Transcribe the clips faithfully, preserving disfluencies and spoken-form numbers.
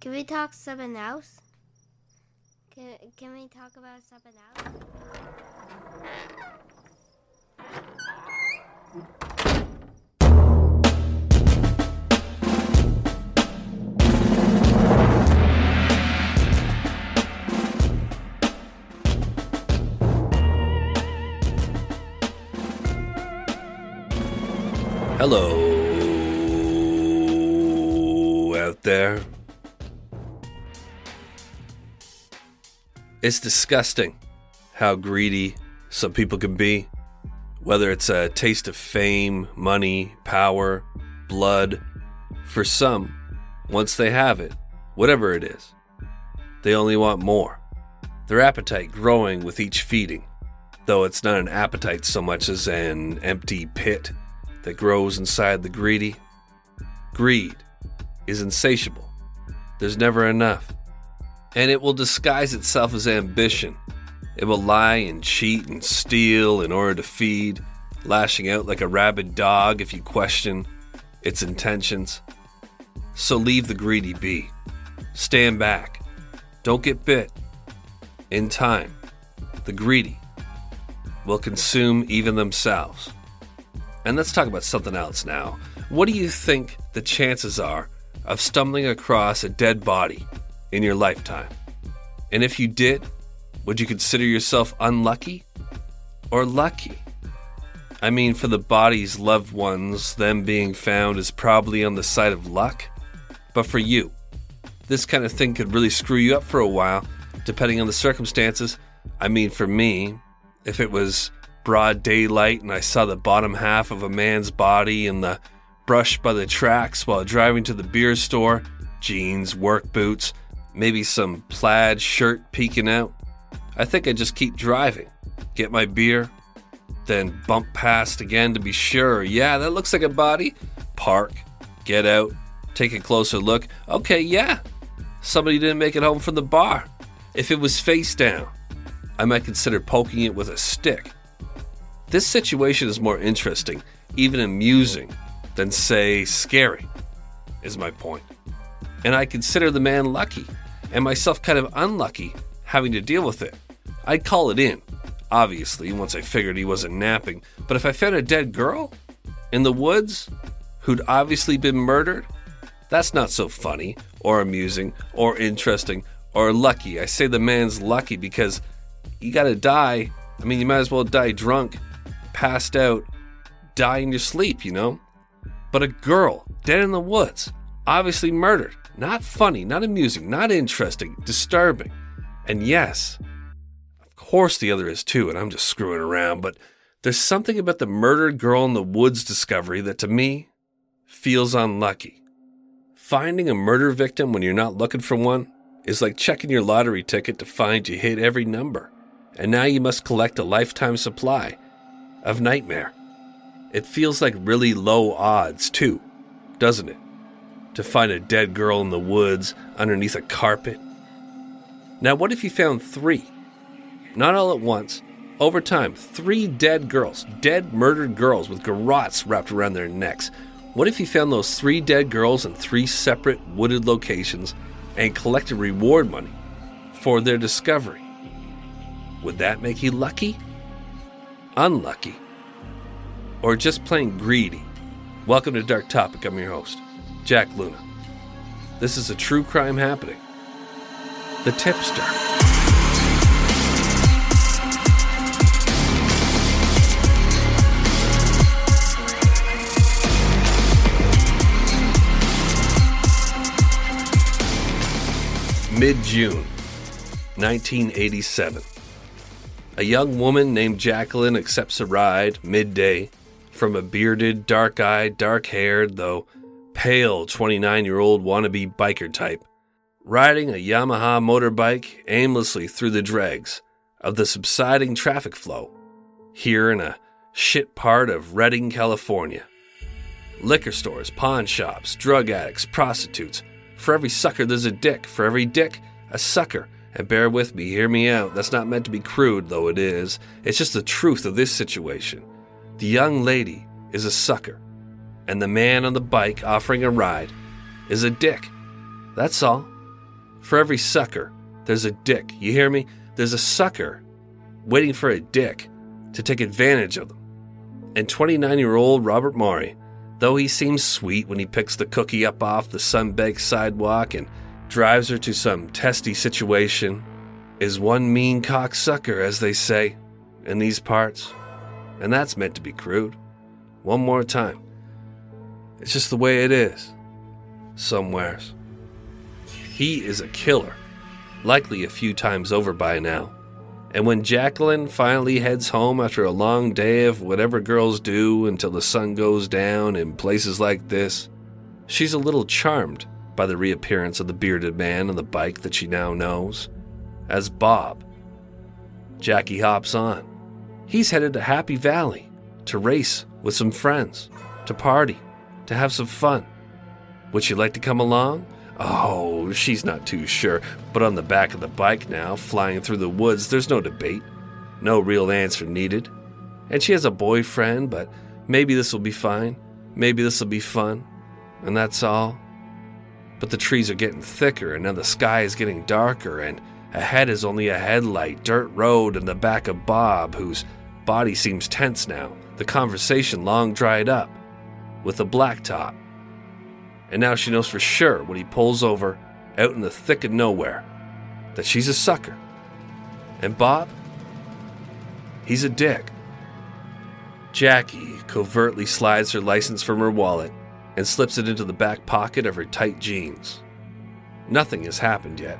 Can we talk something else? Can, can we talk about something else? Hello out there. It's disgusting how greedy some people can be, whether it's a taste of fame, money, power, blood. For some, once they have it, whatever it is, they only want more. Their appetite growing with each feeding, though it's not an appetite so much as an empty pit that grows inside the greedy. Greed is insatiable. There's never enough. And it will disguise itself as ambition. It will lie and cheat and steal in order to feed, lashing out like a rabid dog if you question its intentions. So leave the greedy be. Stand back. Don't get bit. In time, the greedy will consume even themselves. And let's talk about something else now. What do you think the chances are of stumbling across a dead body in your lifetime? And if you did, would you consider yourself unlucky or lucky? I mean, for the body's loved ones, them being found is probably on the side of luck. But for you, this kind of thing could really screw you up for a while, depending on the circumstances. I mean, for me, if it was broad daylight and I saw the bottom half of a man's body in the brush by the tracks while driving to the beer store, jeans, work boots, maybe some plaid shirt peeking out, I think I'd just keep driving, get my beer, then bump past again to be sure. Yeah, that looks like a body. Park, get out, take a closer look. Okay, yeah, somebody didn't make it home from the bar. If it was face down, I might consider poking it with a stick. This situation is more interesting, even amusing, than, say, scary, is my point. And I consider the man lucky, and myself kind of unlucky, having to deal with it. I'd call it in, obviously, once I figured he wasn't napping. But if I found a dead girl in the woods who'd obviously been murdered, that's not so funny, or amusing, or interesting, or lucky. I say the man's lucky because you gotta die. I mean, you might as well die drunk, passed out, die in your sleep, you know? But a girl, dead in the woods, obviously murdered. Not funny, not amusing, not interesting, disturbing. And yes, of course the other is too, and I'm just screwing around, but there's something about the murdered girl in the woods discovery that to me feels unlucky. Finding a murder victim when you're not looking for one is like checking your lottery ticket to find you hit every number, and now you must collect a lifetime supply of nightmare. It feels like really low odds too, doesn't it? To find a dead girl in the woods underneath a carpet. Now what if you found three? Not all at once, over time, three dead girls, dead murdered girls with garrotes wrapped around their necks. What if you found those three dead girls in three separate wooded locations and collected reward money for their discovery? Would that make you lucky? Unlucky, or just plain greedy? Welcome to Dark Topic. I'm your host, Jack Luna. This is a true crime happening. The Tipster. Mid-June, nineteen eighty-seven. A young woman named Jacqueline accepts a ride, midday, from a bearded, dark-eyed, dark-haired, though pale twenty-nine-year-old wannabe biker type, riding a Yamaha motorbike aimlessly through the dregs of the subsiding traffic flow here in a shit part of Redding, California. Liquor stores, pawn shops, drug addicts, prostitutes. For every sucker, there's a dick. For every dick, a sucker. And bear with me, hear me out. That's not meant to be crude, though it is. It's just the truth of this situation. The young lady is a sucker, and the man on the bike offering a ride is a dick. That's all. For every sucker, there's a dick. You hear me? There's a sucker waiting for a dick to take advantage of them. And twenty-nine-year-old Robert Maury, though he seems sweet when he picks the cookie up off the sun-baked sidewalk and drives her to some testy situation, is one mean cocksucker, as they say, in these parts. And that's meant to be crude. One more time. It's just the way it is. Somewheres. He is a killer, likely a few times over by now. And when Jacqueline finally heads home after a long day of whatever girls do until the sun goes down in places like this, she's a little charmed by the reappearance of the bearded man on the bike that she now knows as Bob. Jackie hops on. He's headed to Happy Valley to race with some friends, to party, to have some fun. Would she like to come along? Oh, she's not too sure, but on the back of the bike now, flying through the woods, there's no debate. No real answer needed. And she has a boyfriend, but maybe this will be fine. Maybe this will be fun. And that's all. But the trees are getting thicker, and now the sky is getting darker, and ahead is only a headlight, dirt road, and the back of Bob, whose body seems tense now, the conversation long dried up, with a blacktop. And now she knows for sure when he pulls over out in the thick of nowhere that she's a sucker. And Bob? He's a dick. Jackie covertly slides her license from her wallet and slips it into the back pocket of her tight jeans. Nothing has happened yet.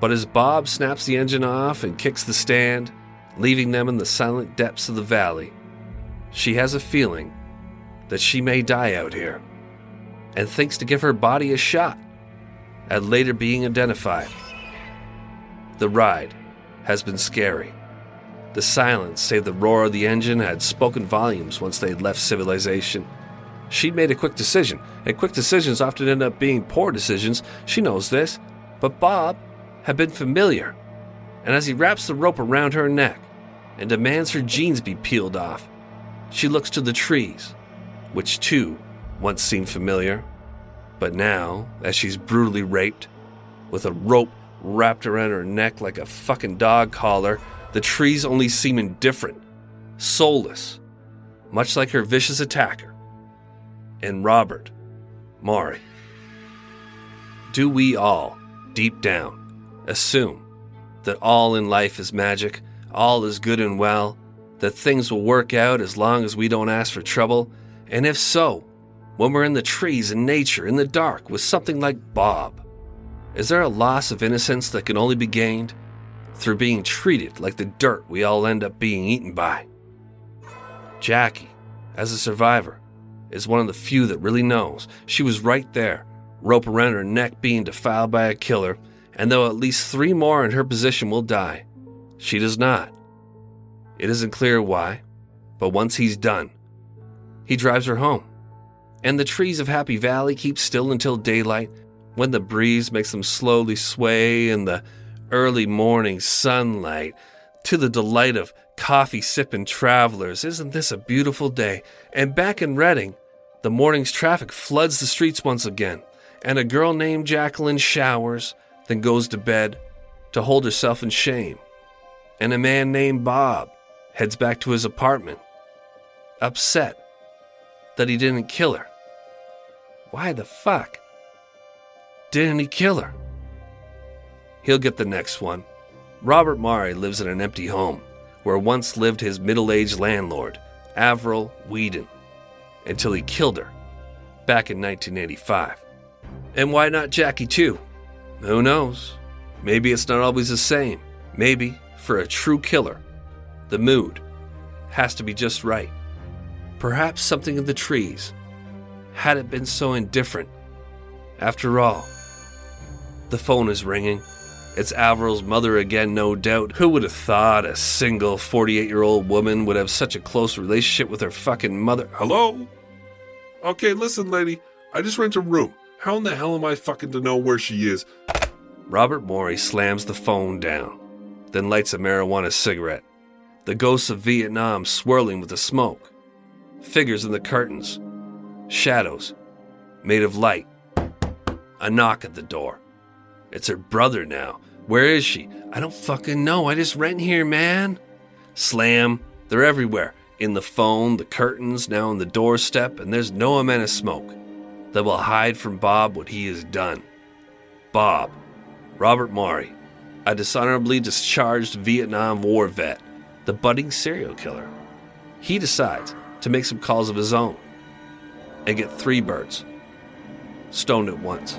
But as Bob snaps the engine off and kicks the stand, leaving them in the silent depths of the valley, she has a feeling that she may die out here, and thinks to give her body a shot at later being identified. The ride has been scary. The silence, save the roar of the engine, had spoken volumes once they'd left civilization. She'd made a quick decision, and quick decisions often end up being poor decisions. She knows this, but Bob had been familiar, and as he wraps the rope around her neck and demands her jeans be peeled off, she looks to the trees, which too once seemed familiar, but now, as she's brutally raped, with a rope wrapped around her neck like a fucking dog collar, the trees only seem indifferent, soulless, much like her vicious attacker, and Robert Maury. Do we all, deep down, assume that all in life is magic, all is good and well, that things will work out as long as we don't ask for trouble? And if so, when we're in the trees, in nature, in the dark, with something like Bob, is there a loss of innocence that can only be gained through being treated like the dirt we all end up being eaten by? Jackie, as a survivor, is one of the few that really knows. She was right there, rope around her neck being defiled by a killer, and though at least three more in her position will die, she does not. It isn't clear why, but once he's done, he drives her home. And the trees of Happy Valley keep still until daylight, when the breeze makes them slowly sway in the early morning sunlight, to the delight of coffee-sipping travelers. Isn't this a beautiful day? And back in Reading, the morning's traffic floods the streets once again, and a girl named Jacqueline showers, then goes to bed to hold herself in shame. And a man named Bob heads back to his apartment, upset that he didn't kill her. Why the fuck didn't he kill her? He'll get the next one. Robert Maury lives in an empty home where once lived his middle-aged landlord, Avril Whedon, until he killed her back in nineteen eighty-five. And why not Jackie too? Who knows? Maybe it's not always the same. Maybe for a true killer, the mood has to be just right. Perhaps something in the trees hadn't been so indifferent. After all, the phone is ringing. It's Avril's mother again, no doubt. Who would have thought a single forty-eight-year-old woman would have such a close relationship with her fucking mother? Hello? Okay, listen, lady. I just rent a room. How in the hell am I fucking to know where she is? Robert Maury slams the phone down, then lights a marijuana cigarette, the ghosts of Vietnam swirling with the smoke. Figures in the curtains, shadows made of light. A knock at the door. It's her brother now. Where is she? I don't fucking know. I just rent here, man. Slam. They're everywhere. In the phone, the curtains, now on the doorstep, and there's no amount of smoke that will hide from Bob what he has done. Bob. Robert Maury. A dishonorably discharged Vietnam War vet. The budding serial killer. He decides to make some calls of his own and get three birds stoned at once.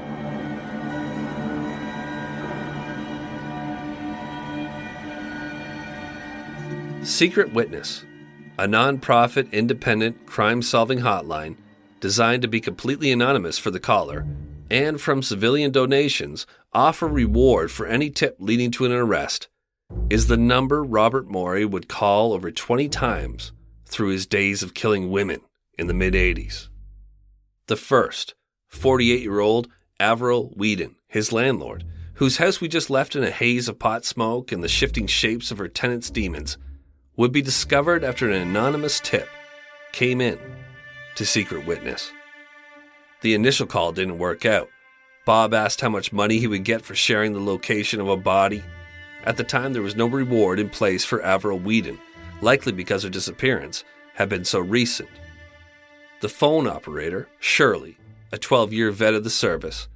Secret Witness, a non-profit, independent, crime-solving hotline designed to be completely anonymous for the caller and from civilian donations offer reward for any tip leading to an arrest, is the number Robert Maury would call over twenty times through his days of killing women in the mid-eighties. The first, forty-eight-year-old Avril Whedon, his landlord, whose house we just left in a haze of pot smoke and the shifting shapes of her tenants' demons, would be discovered after an anonymous tip came in to Secret Witness. The initial call didn't work out. Bob asked how much money he would get for sharing the location of a body. At the time, there was no reward in place for Avril Whedon, likely because her disappearance had been so recent. The phone operator, Shirley, a twelve-year vet of the service,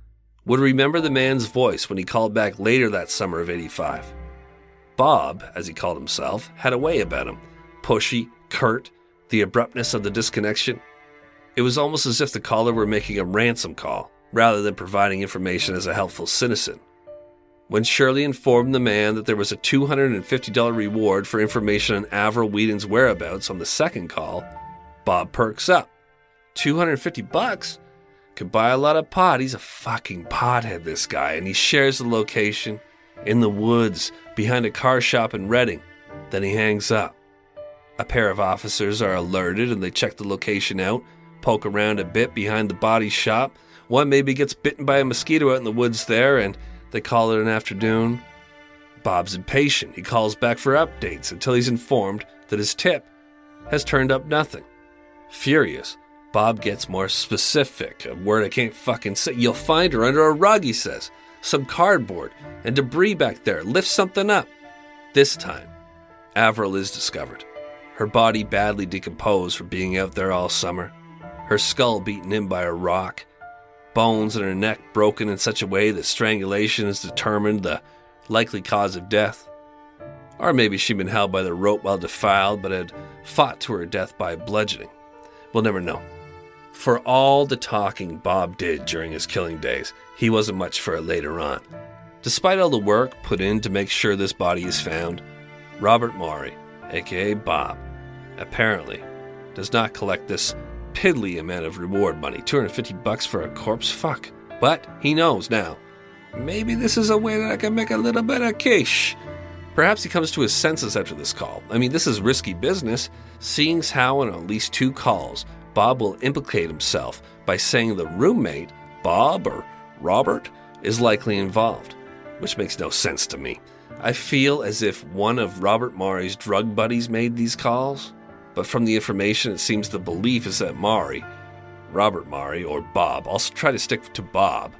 would remember the man's voice when he called back later that summer of eighty-five. Bob, as he called himself, had a way about him. Pushy, curt, the abruptness of the disconnection. It was almost as if the caller were making a ransom call, rather than providing information as a helpful citizen. When Shirley informed the man that there was a two hundred fifty dollars reward for information on Avril Whedon's whereabouts on the second call, Bob perks up. two hundred fifty bucks? Could buy a lot of pot. He's a fucking pothead, this guy, and he shares the location in the woods behind a car shop in Reading. Then he hangs up. A pair of officers are alerted and they check the location out, poke around a bit behind the body shop. One maybe gets bitten by a mosquito out in the woods there, and they call it an afternoon. Bob's impatient. He calls back for updates until he's informed that his tip has turned up nothing. Furious, Bob gets more specific, a word I can't fucking say. You'll find her under a rug, he says. Some cardboard and debris back there. Lift something up. This time, Avril is discovered. Her body badly decomposed from being out there all summer. Her skull beaten in by a rock. Bones in her neck broken in such a way that strangulation is determined the likely cause of death. Or maybe she'd been held by the rope while defiled, but had fought to her death by bludgeoning. We'll never know. For all the talking Bob did during his killing days, he wasn't much for it later on. Despite all the work put in to make sure this body is found, Robert Maury, aka Bob, apparently does not collect this piddly amount of reward money, two hundred fifty bucks for a corpse, fuck. But he knows now, maybe this is a way that I can make a little bit of cash. Perhaps he comes to his senses after this call. I mean, this is risky business, seeing how in at least two calls, Bob will implicate himself by saying the roommate, Bob or Robert, is likely involved, which makes no sense to me. I feel as if one of Robert Maury's drug buddies made these calls, but from the information it seems the belief is that Maury, Robert Maury or Bob, also try to stick to Bob,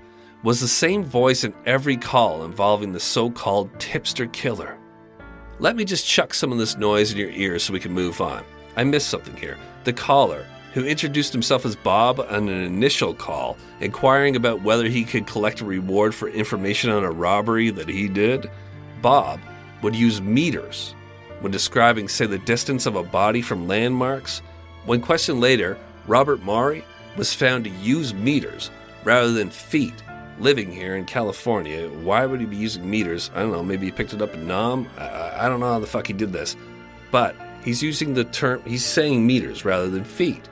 was the same voice in every call involving the so-called tipster killer. Let me just chuck some of this noise in your ears so we can move on. I missed something here. The caller, who introduced himself as Bob on an initial call, inquiring about whether he could collect a reward for information on a robbery that he did. Bob would use meters when describing, say, the distance of a body from landmarks. When questioned later, Robert Maury was found to use meters rather than feet. Living here in California, why would he be using meters? I don't know, maybe he picked it up in Nam? I, I don't know how the fuck he did this. But he's using the term, he's saying meters rather than feet.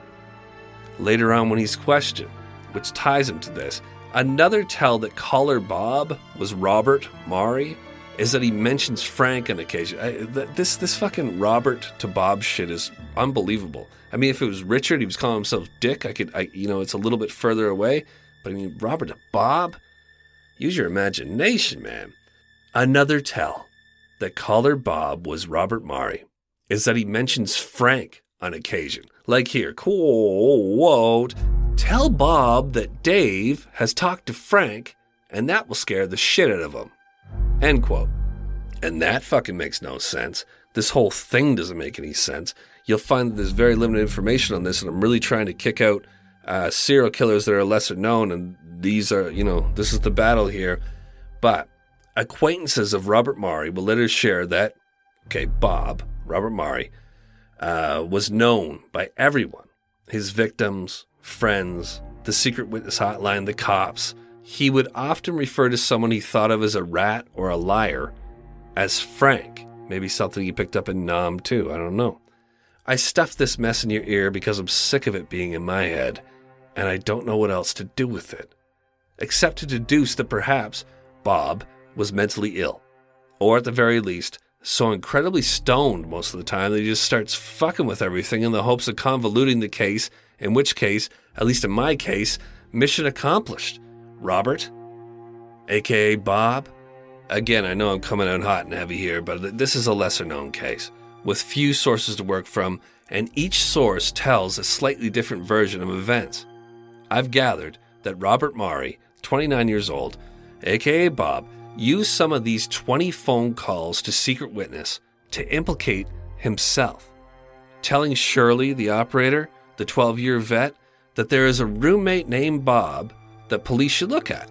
Later on when he's questioned, which ties him to this, another tell that caller Bob was Robert Maury is that he mentions Frank on occasion. I, th- this this fucking Robert to Bob shit is unbelievable. I mean, if it was Richard, he was calling himself Dick. I could, I, you know, it's a little bit further away. But I mean, Robert to Bob? Use your imagination, man. Another tell that caller Bob was Robert Maury is that he mentions Frank on occasion. Like here, quote, tell Bob that Dave has talked to Frank and that will scare the shit out of them. End quote. And that fucking makes no sense. This whole thing doesn't make any sense. You'll find that there's very limited information on this, and I'm really trying to kick out uh, serial killers that are lesser known, and these are, you know, this is the battle here. But acquaintances of Robert Maury will later share that, okay, Bob, Robert Maury, uh, was known by everyone. His victims, friends, the Secret Witness hotline, the cops. He would often refer to someone he thought of as a rat or a liar as Frank. Maybe something he picked up in Nam too, I don't know. I stuffed this mess in your ear because I'm sick of it being in my head, and I don't know what else to do with it, except to deduce that perhaps Bob was mentally ill, or at the very least, so incredibly stoned most of the time that he just starts fucking with everything in the hopes of convoluting the case, in which case, at least in my case, mission accomplished. Robert, a k a. Bob. Again, I know I'm coming out hot and heavy here, but this is a lesser-known case, with few sources to work from, and each source tells a slightly different version of events. I've gathered that Robert Maury, twenty-nine years old, a k a. Bob, used some of these twenty phone calls to Secret Witness to implicate himself, telling Shirley, the operator, the twelve-year vet, that there is a roommate named Bob that police should look at,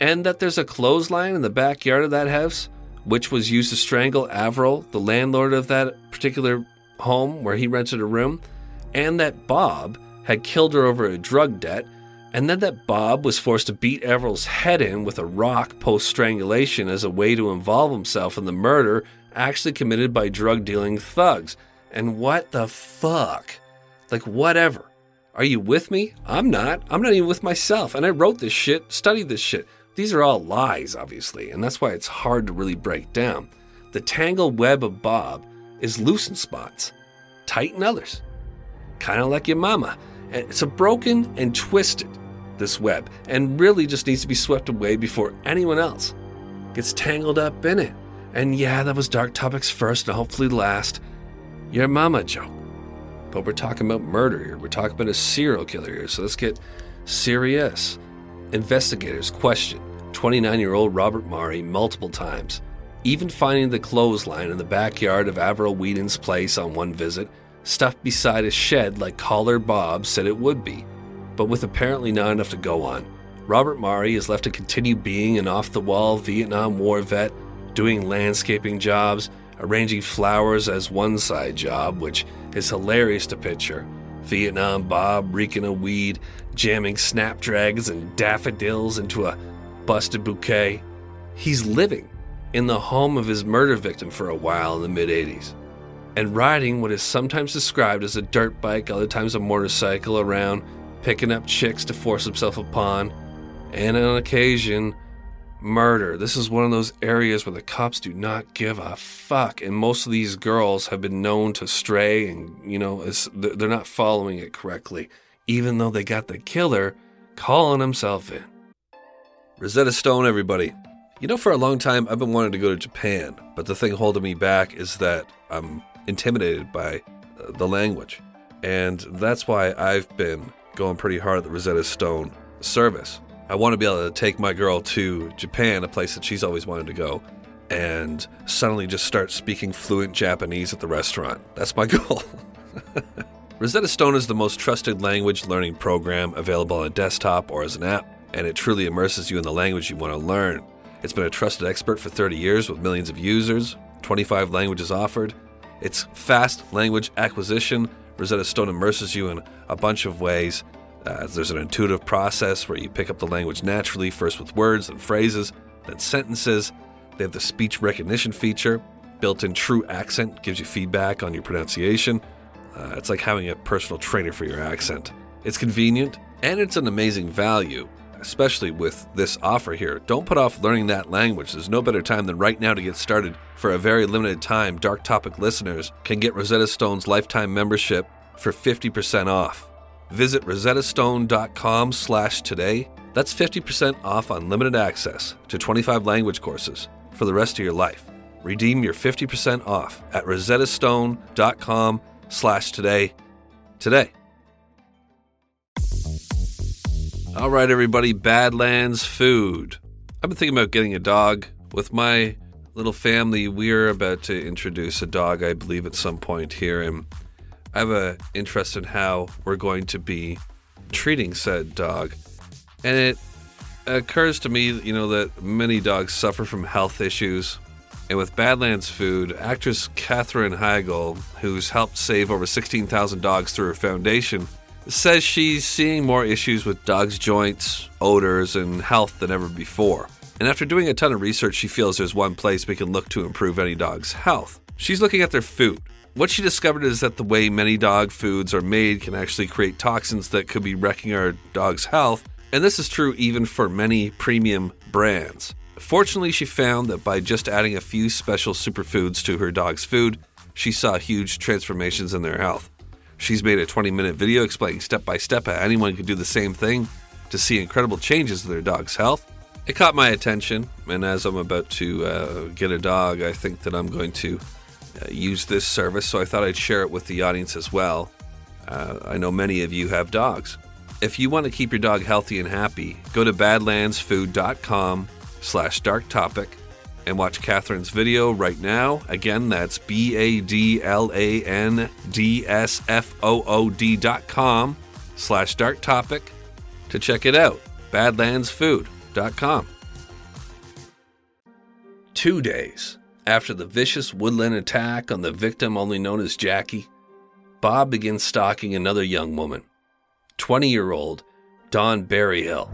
and that there's a clothesline in the backyard of that house, which was used to strangle Avril, the landlord of that particular home where he rented a room, and that Bob had killed her over a drug debt, and then that Bob was forced to beat Avril's head in with a rock post-strangulation as a way to involve himself in the murder actually committed by drug-dealing thugs. And what the fuck? Like, whatever. Are you with me? I'm not. I'm not even with myself. And I wrote this shit, studied this shit. These are all lies, obviously, and that's why it's hard to really break down. The tangled web of Bob is loose in spots, tight in others, kind of like your mama. It's a broken and twisted, this web, and really just needs to be swept away before anyone else gets tangled up in it. And yeah, that was dark topics first, and hopefully last, your mama joke. But we're talking about murder here. We're talking about a serial killer here, so let's get serious. Investigators questioned twenty-nine-year-old Robert Maury multiple times, even finding the clothesline in the backyard of Avril Whedon's place on one visit, stuffed beside a shed like Caller Bob said it would be. But with apparently not enough to go on, Robert Maury is left to continue being an off-the-wall Vietnam War vet, doing landscaping jobs, arranging flowers as one side job, which is hilarious to picture. Vietnam Bob reeking of weed, jamming snapdragons and daffodils into a busted bouquet. He's living in the home of his murder victim for a while in the mid-eighties, and riding what is sometimes described as a dirt bike, other times a motorcycle around, picking up chicks to force himself upon, and on occasion, murder. This is one of those areas where the cops do not give a fuck, and most of these girls have been known to stray, and, you know, they're not following it correctly, even though they got the killer calling himself in. Rosetta Stone, everybody. You know, for a long time, I've been wanting to go to Japan, but the thing holding me back is that I'm intimidated by the language, and that's why I've been going pretty hard at the Rosetta Stone service. I want to be able to take my girl to Japan, a place that she's always wanted to go, and suddenly just start speaking fluent Japanese at the restaurant. That's my goal. Rosetta Stone is the most trusted language learning program available on a desktop or as an app, and it truly immerses you in the language you want to learn. It's been a trusted expert for thirty years with millions of users, twenty-five languages offered. It's fast language acquisition. Rosetta Stone immerses you in a bunch of ways. Uh, there's an intuitive process where you pick up the language naturally, first with words and phrases, then sentences. They have the speech recognition feature. Built-in true accent gives you feedback on your pronunciation. Uh, it's like having a personal trainer for your accent. It's convenient, and it's an amazing value, especially with this offer here. Don't put off learning that language. There's no better time than right now to get started. For a very limited time, Dark Topic listeners can get Rosetta Stone's lifetime membership for fifty percent off. Visit rosettastone.com slash today. That's fifty percent off unlimited access to twenty-five language courses for the rest of your life. Redeem your fifty percent off at rosettastone.com slash today today. All right, everybody, Badlands Food. I've been thinking about getting a dog. With my little family, we're about to introduce a dog, I believe, at some point here. And I have an interest in how we're going to be treating said dog. And it occurs to me, you know, that many dogs suffer from health issues. And with Badlands Food, actress Katherine Heigl, who's helped save over sixteen thousand dogs through her foundation, says she's seeing more issues with dogs' joints, odors, and health than ever before. And after doing a ton of research, she feels there's one place we can look to improve any dog's health. She's looking at their food. What she discovered is that the way many dog foods are made can actually create toxins that could be wrecking our dog's health, and this is true even for many premium brands. Fortunately, she found that by just adding a few special superfoods to her dog's food, she saw huge transformations in their health. She's made a twenty-minute video explaining step-by-step how anyone could do the same thing to see incredible changes in their dog's health. It caught my attention, and as I'm about to uh, get a dog, I think that I'm going to uh, use this service, so I thought I'd share it with the audience as well. Uh, I know many of you have dogs. If you want to keep your dog healthy and happy, go to badlandsfood.com slash dark topic and watch Catherine's video right now. Again, that's B-A-D-L-A-N-D-S-F-O-O-D dot com slash dark topic to check it out. badlands food dot com. Two days after the vicious woodland attack on the victim only known as Jackie, Bob begins stalking another young woman, twenty-year-old Dawn Berryhill.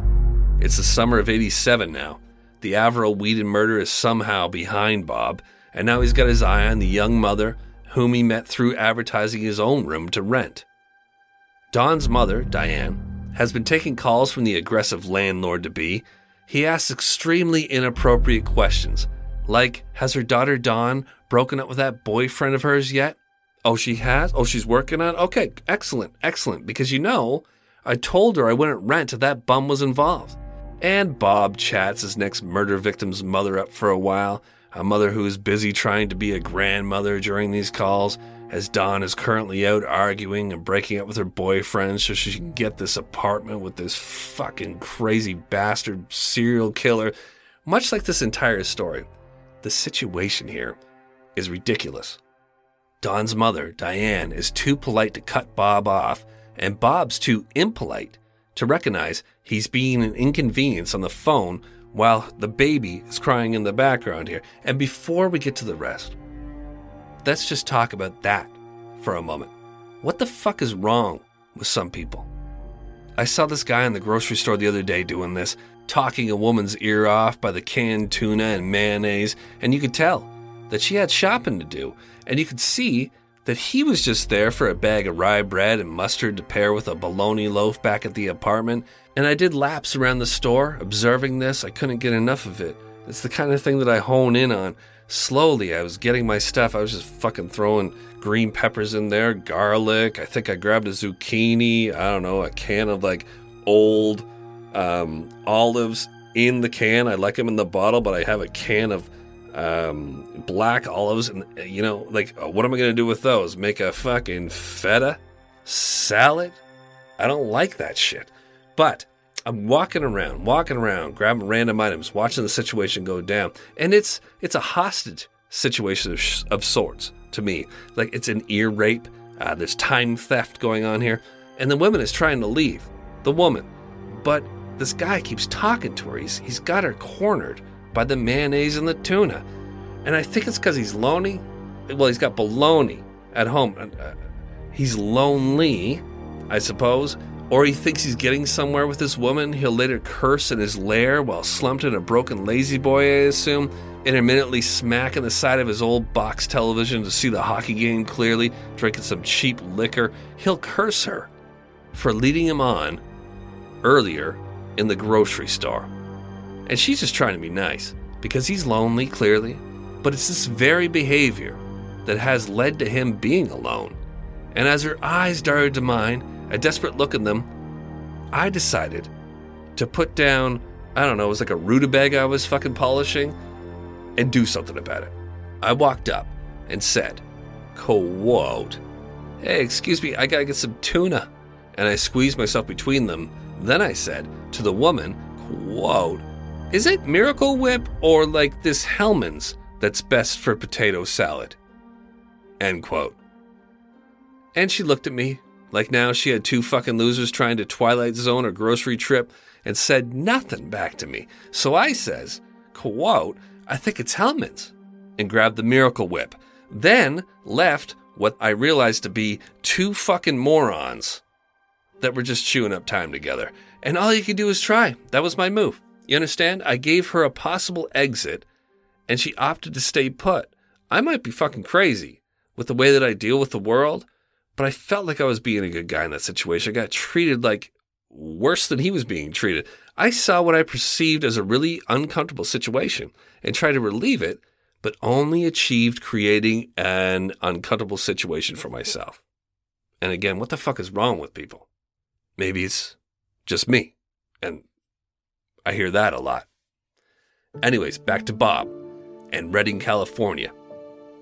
It's the summer of eighty-seven now. The Avril Whedon murder is somehow behind Bob, and now he's got his eye on the young mother whom he met through advertising his own room to rent. Dawn's mother, Diane, has been taking calls from the aggressive landlord-to-be. He asks extremely inappropriate questions, like, has her daughter Dawn broken up with that boyfriend of hers yet? Oh, she has? Oh, she's working on it? Okay, excellent, excellent, because you know, I told her I wouldn't rent if that bum was involved. And Bob chats his next murder victim's mother up for a while, a mother who is busy trying to be a grandmother during these calls, as Dawn is currently out arguing and breaking up with her boyfriend so she can get this apartment with this fucking crazy bastard serial killer. Much like this entire story, the situation here is ridiculous. Dawn's mother, Diane, is too polite to cut Bob off, and Bob's too impolite to recognize he's being an inconvenience on the phone while the baby is crying in the background here. And before we get to the rest, let's just talk about that for a moment. What the fuck is wrong with some people? I saw this guy in the grocery store the other day doing this, talking a woman's ear off by the canned tuna and mayonnaise, and you could tell that she had shopping to do, and you could see that he was just there for a bag of rye bread and mustard to pair with a bologna loaf back at the apartment. And I did laps around the store, observing this. I couldn't get enough of it. It's the kind of thing that I hone in on. Slowly, I was getting my stuff. I was just fucking throwing green peppers in there, garlic. I think I grabbed a zucchini. I don't know, a can of like old um, olives in the can. I like them in the bottle, but I have a can of Um, black olives, and you know, like, what am I gonna do with those? Make a fucking feta salad? I don't like that shit. But I'm walking around, walking around, grabbing random items, watching the situation go down, and it's it's a hostage situation of, of sorts to me. Like, it's an ear rape. Uh, there's time theft going on here, and the woman is trying to leave. The woman, but this guy keeps talking to her. He's he's got her cornered by the mayonnaise and the tuna. And I think it's because he's lonely. Well, he's got bologna at home. He's lonely, I suppose. Or he thinks he's getting somewhere with this woman. He'll later curse in his lair while slumped in a broken lazy boy, I assume, intermittently smacking the side of his old box television to see the hockey game clearly, drinking some cheap liquor. He'll curse her for leading him on earlier in the grocery store. And she's just trying to be nice, because he's lonely, clearly. But it's this very behavior that has led to him being alone. And as her eyes darted to mine, a desperate look in them, I decided to put down, I don't know, it was like a rutabaga I was fucking polishing, and do something about it. I walked up and said, quote, "Hey, excuse me, I gotta get some tuna." And I squeezed myself between them. Then I said to the woman, quote, Is it Miracle Whip or like this Hellman's that's best for potato salad? End quote. And she looked at me like now she had two fucking losers trying to Twilight Zone a grocery trip and said nothing back to me. So I says, quote, I think it's Hellman's, and grabbed the Miracle Whip. Then left what I realized to be two fucking morons that were just chewing up time together. And all you could do is try. That was my move. You understand? I gave her a possible exit, and she opted to stay put. I might be fucking crazy with the way that I deal with the world, but I felt like I was being a good guy in that situation. I got treated like worse than he was being treated. I saw what I perceived as a really uncomfortable situation and tried to relieve it, but only achieved creating an uncomfortable situation for myself. And again, what the fuck is wrong with people? Maybe it's just me, and I hear that a lot. Anyways, back to Bob and Redding, California,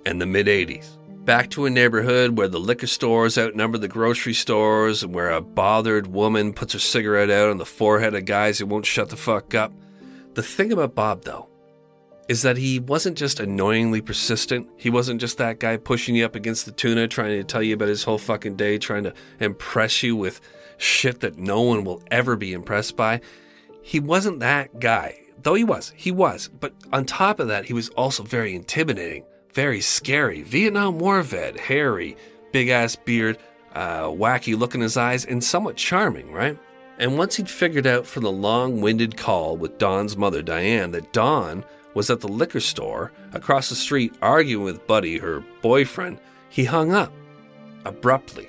and the mid-eighties. Back to a neighborhood where the liquor stores outnumber the grocery stores and where a bothered woman puts her cigarette out on the forehead of guys who won't shut the fuck up. The thing about Bob, though, is that he wasn't just annoyingly persistent. He wasn't just that guy pushing you up against the tuna, trying to tell you about his whole fucking day, trying to impress you with shit that no one will ever be impressed by. He wasn't that guy, though he was, he was. But on top of that, he was also very intimidating, very scary. Vietnam War vet, hairy, big ass beard, uh, wacky look in his eyes, and somewhat charming, right? And once he'd figured out from the long-winded call with Dawn's mother, Diane, that Dawn was at the liquor store across the street arguing with Buddy, her boyfriend, he hung up abruptly,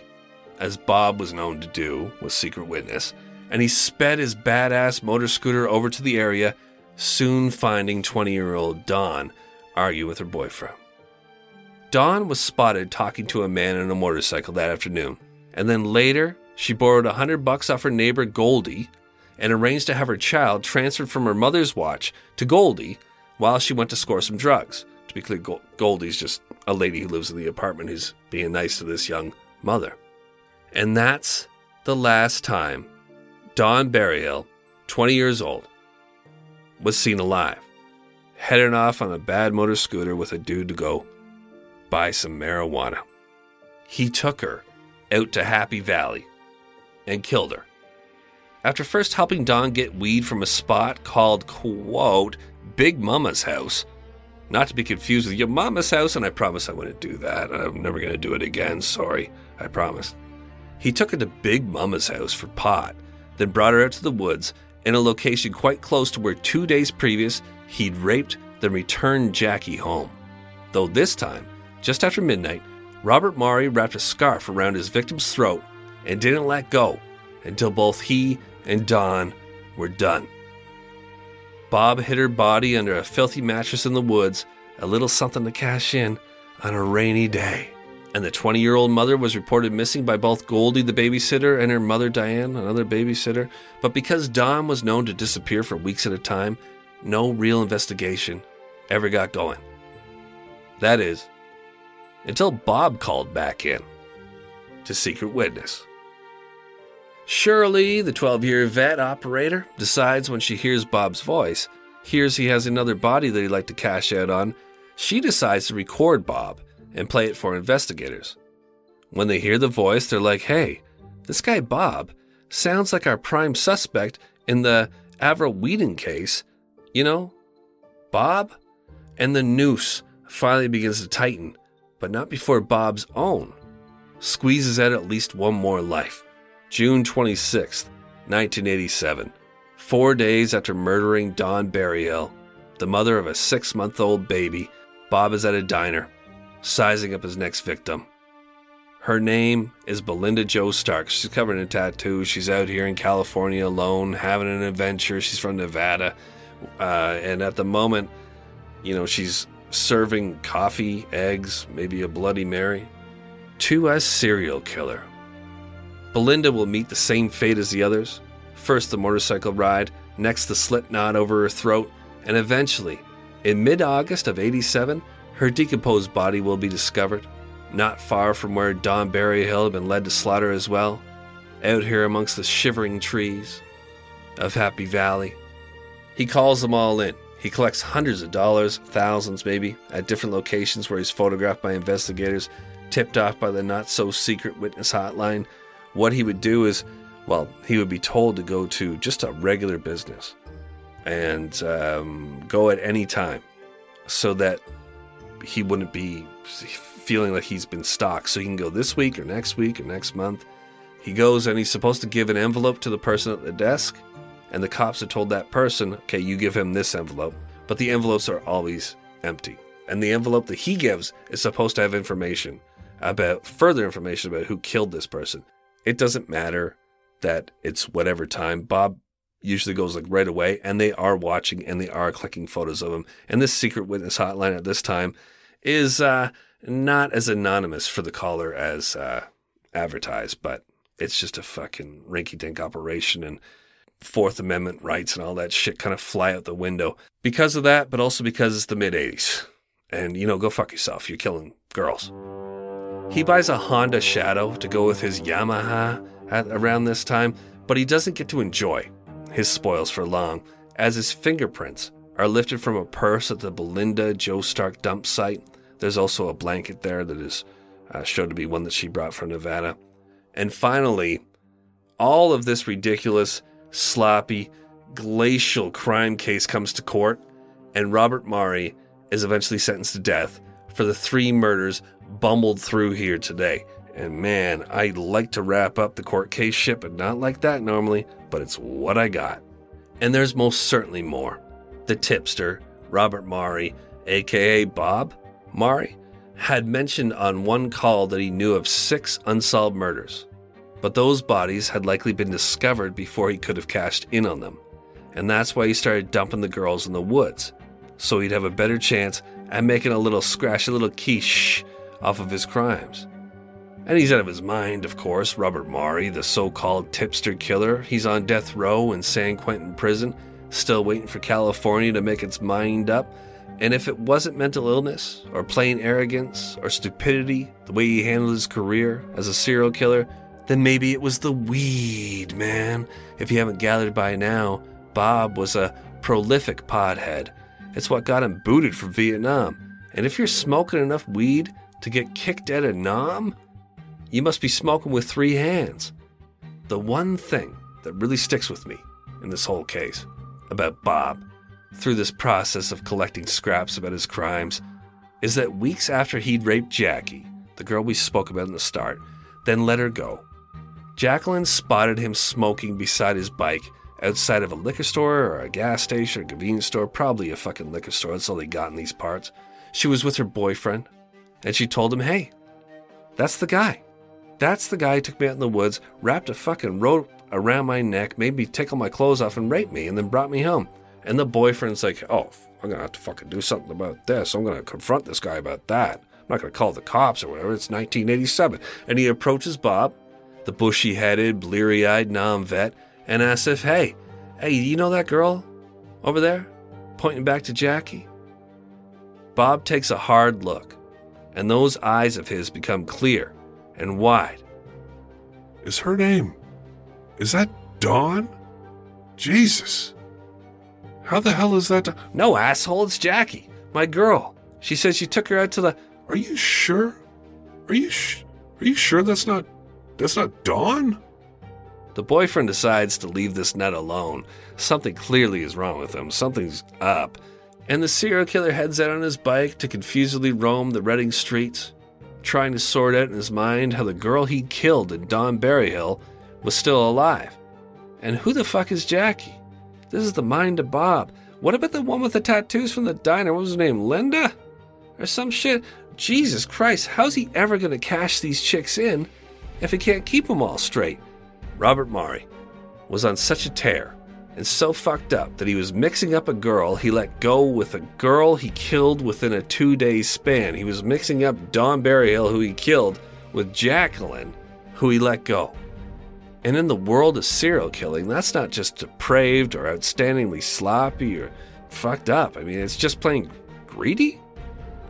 as Bob was known to do with Secret Witness, and he sped his badass motor scooter over to the area, soon finding twenty-year-old Dawn arguing with her boyfriend. Dawn was spotted talking to a man on a motorcycle that afternoon, and then later she borrowed a hundred bucks off her neighbor Goldie and arranged to have her child transferred from her mother's watch to Goldie while she went to score some drugs. To be clear, Goldie's just a lady who lives in the apartment who's being nice to this young mother. And that's the last time Dawn Berryhill, twenty years old, was seen alive, heading off on a bad motor scooter with a dude to go buy some marijuana. He took her out to Happy Valley and killed her. After first helping Dawn get weed from a spot called, quote, Big Mama's House, not to be confused with your mama's house, and I promise I wouldn't do that. I'm never going to do it again. Sorry, I promise. He took her to Big Mama's house for pot, then brought her out to the woods in a location quite close to where two days previous he'd raped, then returned Jackie home. Though this time, just after midnight, Robert Maury wrapped a scarf around his victim's throat and didn't let go until both he and Dawn were done. Bob hid her body under a filthy mattress in the woods, a little something to cash in on a rainy day. And the twenty-year-old mother was reported missing by both Goldie, the babysitter, and her mother, Diane, another babysitter. But because Dawn was known to disappear for weeks at a time, no real investigation ever got going. That is, until Bob called back in to Secret Witness. Shirley, the twelve-year vet operator, decides when she hears Bob's voice, hears he has another body that he'd like to cash out on, she decides to record Bob and play it for investigators. When they hear the voice, they're like, hey, this guy Bob sounds like our prime suspect in the Avril Whedon case. You know, Bob? And the noose finally begins to tighten, but not before Bob's own squeezes out at least one more life. June twenty-sixth, nineteen eighty-seven, four days after murdering Dawn Berryhill, the mother of a six-month-old baby, Bob is at a diner, sizing up his next victim. Her name is Belinda Joe Stark. She's covered in tattoos. She's out here in California alone, having an adventure. She's from Nevada. Uh, and at the moment, you know, she's serving coffee, eggs, maybe a Bloody Mary to a serial killer. Belinda will meet the same fate as the others. First, the motorcycle ride. Next, the slip knot over her throat. And eventually, in mid-August of eighty-seven, her decomposed body will be discovered, not far from where Dawn Berryhill had been led to slaughter as well, out here amongst the shivering trees of Happy Valley, He calls them all in. He collects hundreds of dollars, thousands maybe, at different locations where he's photographed by investigators, tipped off by the not-so-secret witness hotline. What he would do is, well, he would be told to go to just a regular business and um, go at any time so that he wouldn't be feeling like he's been stalked. So he can go this week or next week or next month. He goes and he's supposed to give an envelope to the person at the desk, and the cops are told that person, okay, you give him this envelope, but the envelopes are always empty. And the envelope that he gives is supposed to have information about, further information about who killed this person. It doesn't matter that it's whatever time. Bob usually goes like right away, and they are watching and they are collecting photos of him. And this secret witness hotline at this time is uh, not as anonymous for the caller as uh, advertised, but it's just a fucking rinky-dink operation, and Fourth Amendment rights and all that shit kind of fly out the window because of that, but also because it's the mid-eighties. And, you know, go fuck yourself. You're killing girls. He buys a Honda Shadow to go with his Yamaha at around this time, but he doesn't get to enjoy his spoils for long, as his fingerprints are lifted from a purse at the Belinda Joe Stark dump site. There's also a blanket there that is uh, shown to be one that she brought from Nevada. And finally, all of this ridiculous, sloppy, glacial crime case comes to court, and Robert Maury is eventually sentenced to death for the three murders bumbled through here today. And man, I'd like to wrap up the court case ship, and not like that normally, but it's what I got. And there's most certainly more. The tipster, Robert Maury, aka Bob Maury, had mentioned on one call that he knew of six unsolved murders, but those bodies had likely been discovered before he could have cashed in on them. And that's why he started dumping the girls in the woods, so he'd have a better chance at making a little scratch, a little quiche off of his crimes. And he's out of his mind, of course. Robert Maury, the so-called tipster killer, he's on death row in San Quentin prison, still waiting for California to make its mind up. And if it wasn't mental illness, or plain arrogance, or stupidity, the way he handled his career as a serial killer, then maybe it was the weed, man. If you haven't gathered by now, Bob was a prolific pothead. It's what got him booted from Vietnam. And if you're smoking enough weed to get kicked out of Nam, you must be smoking with three hands. The one thing that really sticks with me in this whole case about Bob, through this process of collecting scraps about his crimes, is that weeks after he'd raped Jackie, the girl we spoke about in the start, then let her go, Jacqueline spotted him smoking beside his bike outside of a liquor store or a gas station or a convenience store, probably a fucking liquor store, that's all they got in these parts. She was with her boyfriend, and she told him, hey, that's the guy. That's the guy who took me out in the woods, wrapped a fucking rope around my neck, made me tickle my clothes off and rape me, and then brought me home. And the boyfriend's like, oh, I'm going to have to fucking do something about this. I'm going to confront this guy about that. I'm not going to call the cops or whatever. It's nineteen eighty-seven. And he approaches Bob, the bushy-headed, bleary-eyed Nam vet, and asks if, hey, hey, you know that girl over there? Pointing back to Jackie. Bob takes a hard look, and those eyes of his become clear and wide. Is her name, is that Dawn? Jesus. How the hell is that? No, asshole, it's Jackie, my girl. She says you took her out to the... Are you sure? Are you sh- Are you sure that's not... That's not Dawn? The boyfriend decides to leave this nut alone. Something clearly is wrong with him. Something's up. And the serial killer heads out on his bike to confusedly roam the Reading streets, trying to sort out in his mind how the girl he killed in Dawn Berryhill was still alive. And who the fuck is Jackie? This is the mind of Bob. What about the one with the tattoos from the diner? What was her name? Linda? Or some shit? Jesus Christ, how's he ever going to cash these chicks in if he can't keep them all straight? Robert Maury was on such a tear and so fucked up that he was mixing up a girl he let go with a girl he killed within a two-day span. He was mixing up Dawn Berryhill, who he killed, with Jacqueline, who he let go. And in the world of serial killing, that's not just depraved or outstandingly sloppy or fucked up. I mean, it's just plain greedy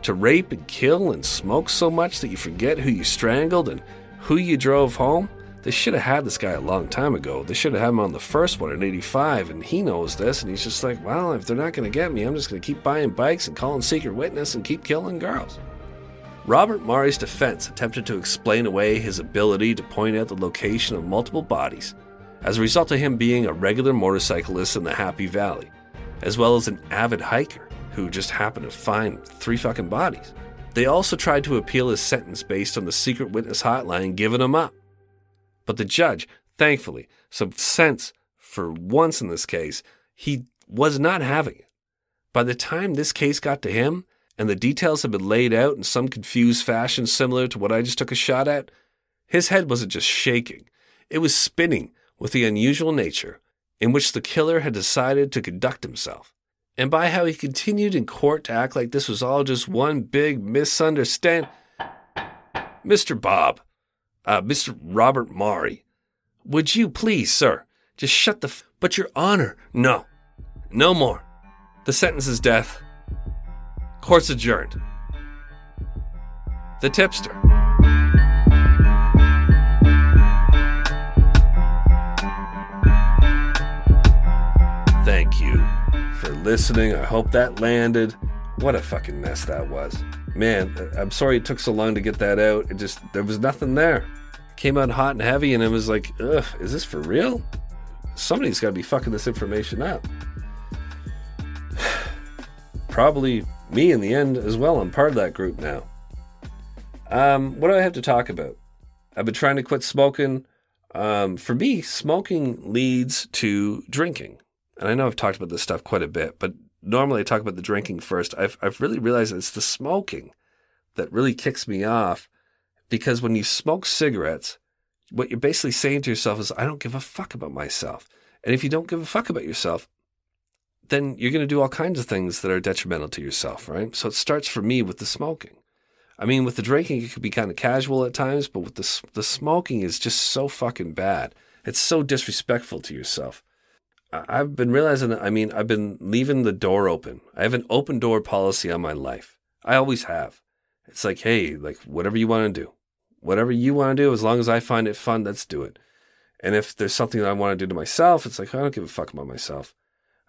to rape and kill and smoke so much that you forget who you strangled and who you drove home. They should have had this guy a long time ago. They should have had him on the first one in eighty-five, and he knows this, and he's just like, well, if they're not going to get me, I'm just going to keep buying bikes and calling Secret Witness and keep killing girls. Robert Maury's defense attempted to explain away his ability to point out the location of multiple bodies as a result of him being a regular motorcyclist in the Happy Valley, as well as an avid hiker who just happened to find three fucking bodies. They also tried to appeal his sentence based on the Secret Witness hotline giving him up. But the judge, thankfully, some sense for once in this case, he was not having it. By the time this case got to him, and the details had been laid out in some confused fashion similar to what I just took a shot at, his head wasn't just shaking. It was spinning with the unusual nature in which the killer had decided to conduct himself, and by how he continued in court to act like this was all just one big misunderstanding. Mister Bob, uh, Mister Robert Maury, would you please, sir, just shut the f- But your honor, no, no more. The sentence is death. Court's adjourned. The tipster. Thank you for listening. I hope that landed. What a fucking mess that was. Man, I'm sorry it took so long to get that out. It just, there was nothing there. Came out hot and heavy, and it was like, ugh, is this for real? Somebody's got to be fucking this information up. Probably me in the end as well. I'm part of that group now. Um, what do I have to talk about? I've been trying to quit smoking. Um, for me, smoking leads to drinking. And I know I've talked about this stuff quite a bit, but normally I talk about the drinking first. I've, I've really realized it's the smoking that really kicks me off, because when you smoke cigarettes, what you're basically saying to yourself is, I don't give a fuck about myself. And if you don't give a fuck about yourself, then you're going to do all kinds of things that are detrimental to yourself, right? So it starts for me with the smoking. I mean, with the drinking, it could be kind of casual at times, but with the the smoking is just so fucking bad. It's so disrespectful to yourself. I've been realizing that, I mean, I've been leaving the door open. I have an open door policy on my life. I always have. It's like, hey, like, whatever you want to do. Whatever you want to do, as long as I find it fun, let's do it. And if there's something that I want to do to myself, it's like, I don't give a fuck about myself.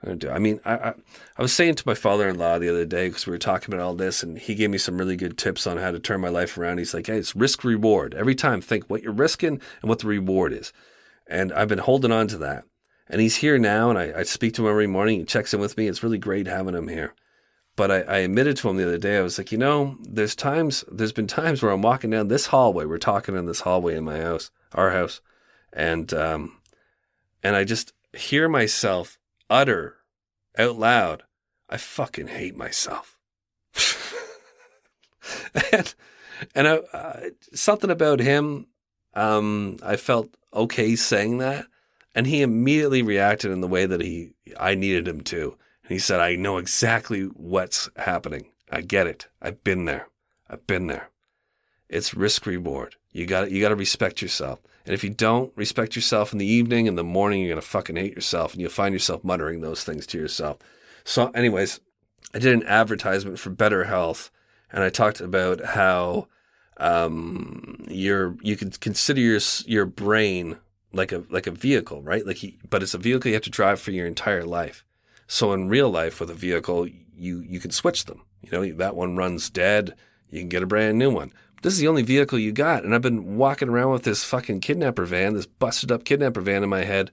I mean, I, I I was saying to my father-in-law the other day, because we were talking about all this, and he gave me some really good tips on how to turn my life around. He's like, hey, it's risk-reward. Every time, think what you're risking and what the reward is. And I've been holding on to that. And he's here now, and I, I speak to him every morning. He checks in with me. It's really great having him here. But I, I admitted to him the other day, I was like, you know, there's times, there's been times where I'm walking down this hallway. We're talking in this hallway in my house, our house. And um, and I just hear myself utter out loud, I fucking hate myself. and and I, uh, something about him, um, I felt okay saying that. And he immediately reacted in the way that he I needed him to. And he said, I know exactly what's happening. I get it. I've been there. I've been there. It's risk reward. You got you got to respect yourself. And if you don't respect yourself in the evening, in the morning, you're going to fucking hate yourself. And you'll find yourself muttering those things to yourself. So anyways, I did an advertisement for Better Health. And I talked about how um, you're, you can consider your your brain like a like a vehicle, right? Like he, but it's a vehicle you have to drive for your entire life. So in real life with a vehicle, you you can switch them. You know, that one runs dead. You can get a brand new one. This is the only vehicle you got. And I've been walking around with this fucking kidnapper van, this busted up kidnapper van in my head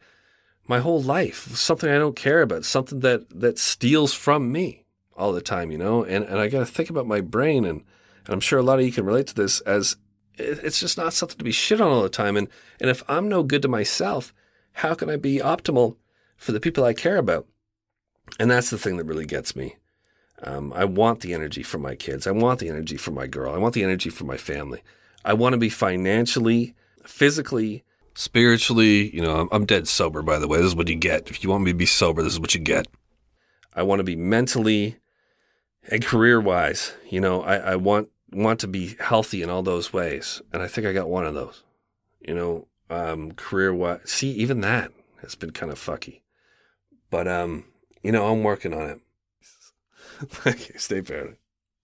my whole life. Something I don't care about. Something that, that steals from me all the time, you know? And and I got to think about my brain. And, and I'm sure a lot of you can relate to this, as it's just not something to be shit on all the time. And, and if I'm no good to myself, how can I be optimal for the people I care about? And that's the thing that really gets me. Um, I want the energy for my kids. I want the energy for my girl. I want the energy for my family. I want to be financially, physically, spiritually. You know, I'm, I'm dead sober, by the way. This is what you get. If you want me to be sober, this is what you get. I want to be mentally and career-wise. You know, I, I want want to be healthy in all those ways. And I think I got one of those. You know, um, career-wise. See, even that has been kind of fucky. But, um, you know, I'm working on it. Okay, stay paranoid.